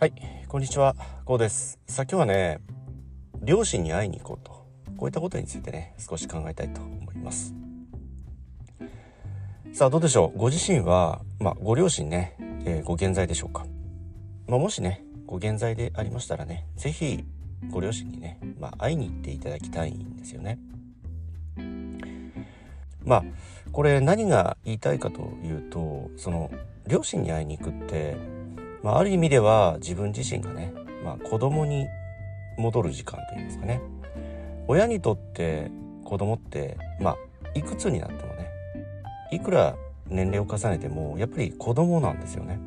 はい、こんにちは、こうです。さあ今日はね、両親に会いに行こうと、こういったことについてね、少し考えたいと思います。さあどうでしょう、ご自身は、ご両親ね、ご健在でしょうか。もしね、ご健在でありましたらね、ぜひご両親にね、会いに行っていただきたいんですよね。これ何が言いたいかというと、その両親に会いに行くって、ある意味では自分自身がね、子供に戻る時間といいますかね。親にとって子供って、いくつになってもね、いくら年齢を重ねてもやっぱり子供なんですよね。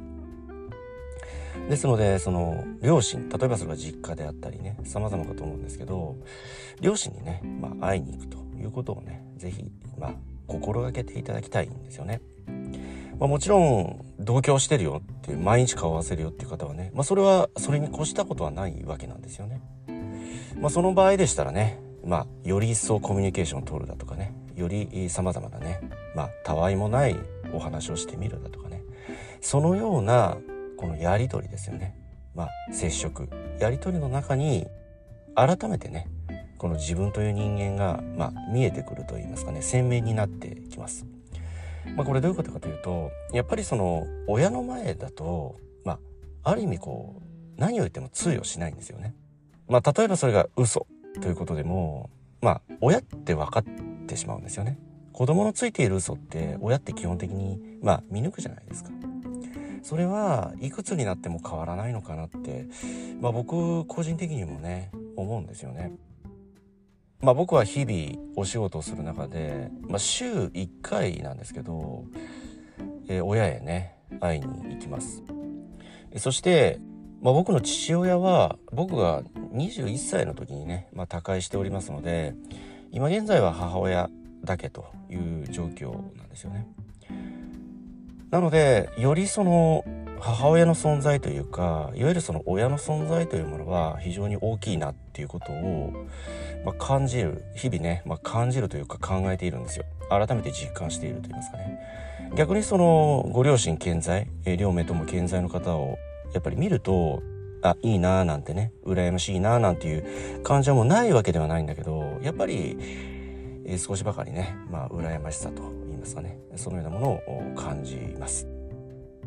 ですのでその両親、例えばそれが実家であったりね、様々かと思うんですけど、両親にね、会いに行くということをね、ぜひ、心がけていただきたいんですよね。もちろん同居してるよっていう、毎日顔合わせるよっていう方はね、それはそれに越したことはないわけなんですよね。その場合でしたらね、より一層コミュニケーションを取るだとかね、より様々なね、たわいもないお話をしてみるだとかね、そのようなこのやり取りですよね。接触、やり取りの中に改めてね、この自分という人間が、見えてくるといいますかね、鮮明になってきます。これどういうことかというと、やっぱりその親の前だと、ある意味こう何を言っても通用しないんですよね。例えばそれが嘘ということでも、親って分かってしまうんですよね。子供のついている嘘って親って基本的に、見抜くじゃないですか。それはいくつになっても変わらないのかなって、僕個人的にもね、思うんですよね。僕は日々お仕事をする中で、週1回なんですけど、親へね、会いに行きます。そして、僕の父親は、僕が21歳の時にね、他界しておりますので、今現在は母親だけという状況なんですよね。なので、よりその母親の存在というか、いわゆるその親の存在というものは非常に大きいなっていうことを、感じる、日々ね、感じるというか考えているんですよ。改めて実感していると言いますかね。逆にそのご両親健在、両目とも健在の方をやっぱり見ると、いいなーなんてね、羨ましいなーなんていう感情もないわけではないんだけど、やっぱり、少しばかりね、羨ましさと言いますかね、そのようなものを感じます。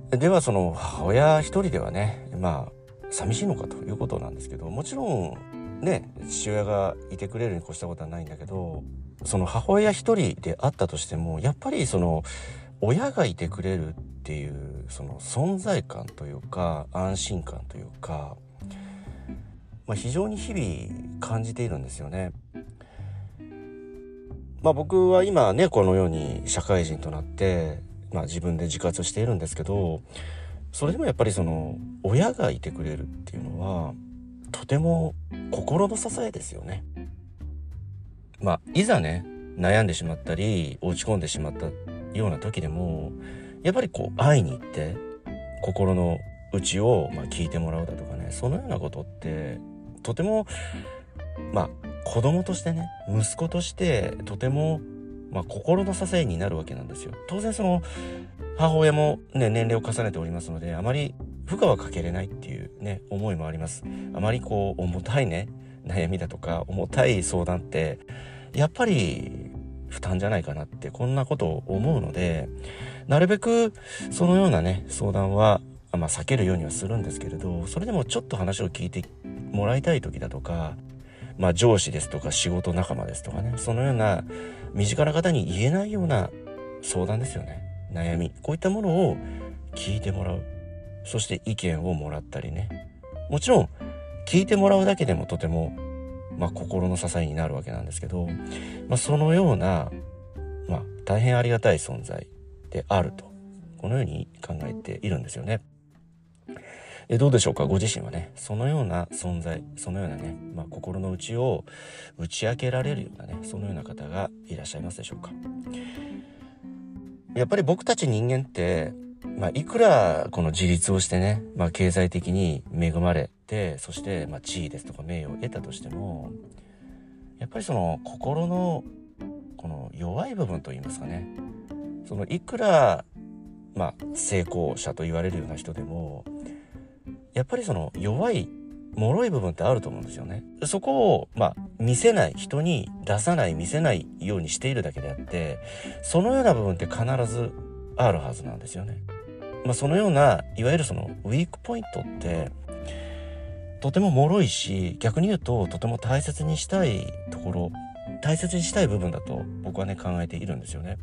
ではその母親一人ではね、寂しいのかということなんですけど、もちろんね、父親がいてくれるに越したことはないんだけど、その母親一人であったとしても、やっぱりその親がいてくれるっていうその存在感というか、安心感というか、非常に日々感じているんですよね。僕は今ね、このように社会人となって、自分で自活しているんですけど、それでもやっぱりその親がいてくれるっていうのはとても心の支えですよね。いざね、悩んでしまったり落ち込んでしまったような時でも、やっぱりこう会いに行って心の内を聞いてもらうだとかね、そのようなことってとても子供としてね、息子としてとても心の支えになるわけなんですよ。当然その母親もね、年齢を重ねておりますので、あまり負荷はかけれないっていうね、思いもあります。あまりこう重たいね、悩みだとか重たい相談ってやっぱり負担じゃないかなって、こんなことを思うので、なるべくそのようなね、相談は避けるようにはするんですけれど、それでもちょっと話を聞いてもらいたい時だとか、上司ですとか仕事仲間ですとかね、そのような身近な方に言えないような相談ですよね。悩み、こういったものを聞いてもらう。そして意見をもらったりね、もちろん聞いてもらうだけでもとても、心の支えになるわけなんですけど、そのような、大変ありがたい存在であると、このように考えているんですよね。どうでしょうか、ご自身はね、そのような存在、そのようなね、心の内を打ち明けられるようなね、そのような方がいらっしゃいますでしょうか。やっぱり僕たち人間って、いくらこの自立をしてね、経済的に恵まれて、そして地位ですとか名誉を得たとしても、やっぱりその心のこの弱い部分といいますかね、そのいくら成功者と言われるような人でも、やっぱりその弱い脆い部分ってあると思うんですよね。そこを見せない、人に出さない、見せないようにしているだけであって、そのような部分って必ずあるはずなんですよね。そのようないわゆるそのウィークポイントってとても脆いし、逆に言うととても大切にしたいところ、大切にしたい部分だと僕はね考えているんですよね。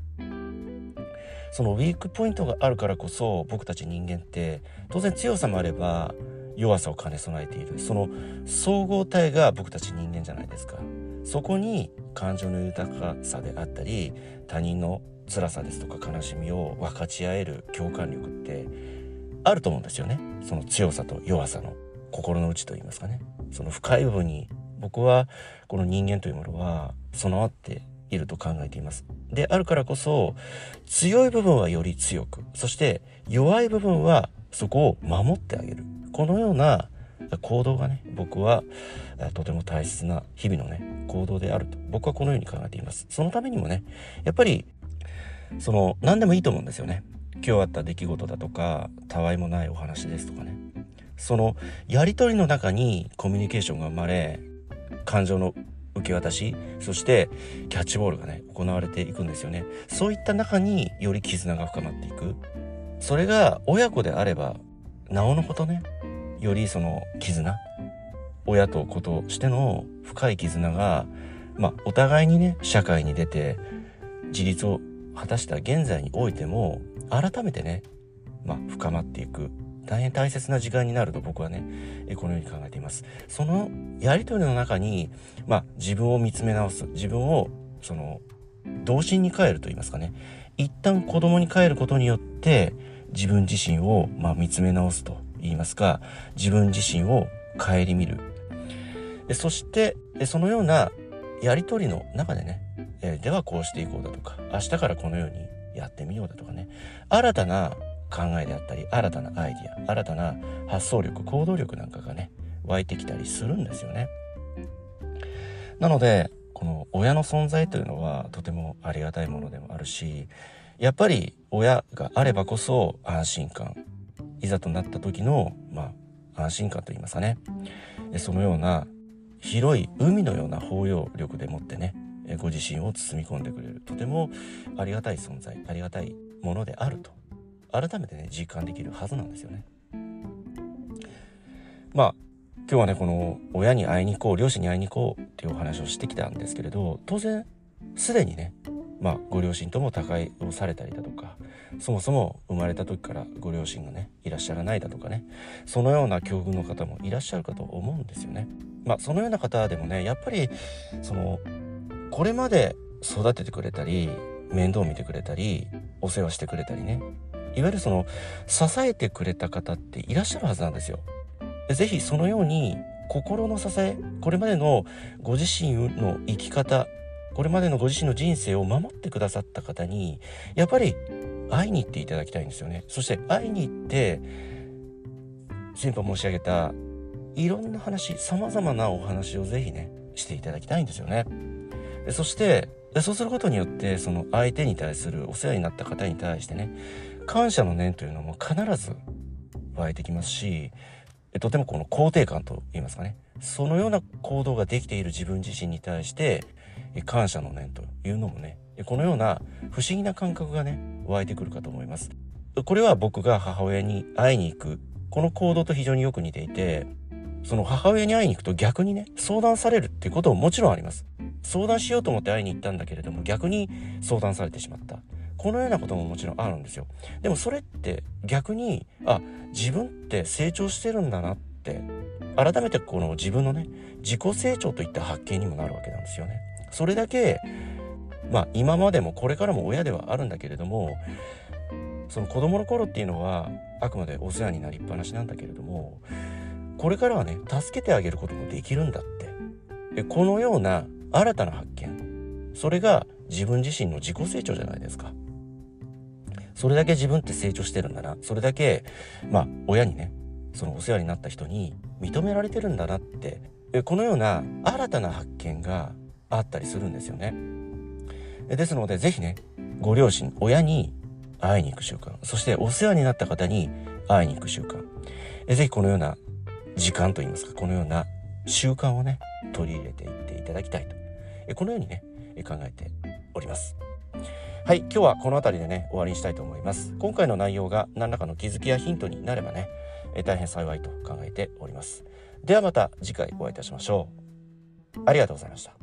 そのウィークポイントがあるからこそ、僕たち人間って当然強さもあれば弱さを兼ね備えている、その総合体が僕たち人間じゃないですか。そこに感情の豊かさであったり、他人の辛さですとか悲しみを分かち合える共感力ってあると思うんですよね。その強さと弱さの心の内といいますかね、その深い部分に僕はこの人間というものは備わっていると考えています。であるからこそ、強い部分はより強く、そして弱い部分はそこを守ってあげる、このような行動がね、僕はとても大切な日々のね行動であると、僕はこのように考えています。そのためにもね、やっぱりその何でもいいと思うんですよね。今日あった出来事だとか、たわいもないお話ですとかね、そのやり取りの中にコミュニケーションが生まれ、感情の受け渡し、そしてキャッチボールがね行われていくんですよね。そういった中により絆が深まっていく、それが親子であればなおのことね、よりその絆、親と子としての深い絆が、お互いにね社会に出て自立を果たした現在においても改めてね、深まっていく大変大切な時間になると僕はねこのように考えています。そのやりとりの中に、自分を見つめ直す、自分をその童心に帰ると言いますかね、一旦子供に帰ることによって自分自身を見つめ直すと言いますか、自分自身を顧みる。そしてそのようなやりとりの中でね、ではこうしていこうだとか、明日からこのようにやってみようだとかね、新たな考えであったり、新たなアイディア、新たな発想力、行動力なんかがね湧いてきたりするんですよね。なのでこの親の存在というのはとてもありがたいものでもあるし、やっぱり親があればこそ安心感、いざとなった時の安心感といいますかね、そのような広い海のような包容力でもってねご自身を包み込んでくれる、とてもありがたい存在、ありがたいものであると改めてね実感できるはずなんですよね。今日はねこの親に会いに行こう、両親に会いに行こうっていうお話をしてきたんですけれど、当然すでにねご両親とも他界をされたりだとか、そもそも生まれた時からご両親がねいらっしゃらないだとかね、そのような境遇の方もいらっしゃるかと思うんですよね。そのような方でもね、やっぱりそのこれまで育ててくれたり、面倒を見てくれたり、お世話してくれたりね、いわゆるその支えてくれた方っていらっしゃるはずなんですよ。ぜひそのように心の支え、これまでのご自身の生き方、これまでのご自身の人生を守ってくださった方にやっぱり会いに行っていただきたいんですよね。そして会いに行って、先ほど申し上げたいろんな話、様々なお話をぜひねしていただきたいんですよね。そしてそうすることによって、その相手に対するお世話になった方に対してね感謝の念というのも必ず湧いてきますし、とてもこの肯定感といいますかね、そのような行動ができている自分自身に対して感謝の念というのもね、このような不思議な感覚がね湧いてくるかと思います。これは僕が母親に会いに行くこの行動と非常によく似ていて、その母親に会いに行くと逆にね相談されるっていうことももちろんあります。相談しようと思って会いに行ったんだけれども、逆に相談されてしまった、このようなことももちろんあるんですよ。でもそれって逆に、自分って成長してるんだなって、改めてこの自分のね自己成長といった発見にもなるわけなんですよね。それだけ今までもこれからも親ではあるんだけれども、その子供の頃っていうのはあくまでお世話になりっぱなしなんだけれども、これからはね助けてあげることもできるんだって、このような新たな発見、それが自分自身の自己成長じゃないですか。それだけ自分って成長してるんだな、それだけ親にねそのお世話になった人に認められてるんだなって、このような新たな発見があったりするんですよね。ですのでぜひねご両親、親に会いに行く習慣、そしてお世話になった方に会いに行く習慣、ぜひこのような時間といいますか、このような習慣をね取り入れていっていただきたいと、このようにね考えております。はい、今日はこの辺りでね終わりにしたいと思います。今回の内容が何らかの気づきやヒントになればね大変幸いと考えております。ではまた次回お会いいたしましょう。ありがとうございました。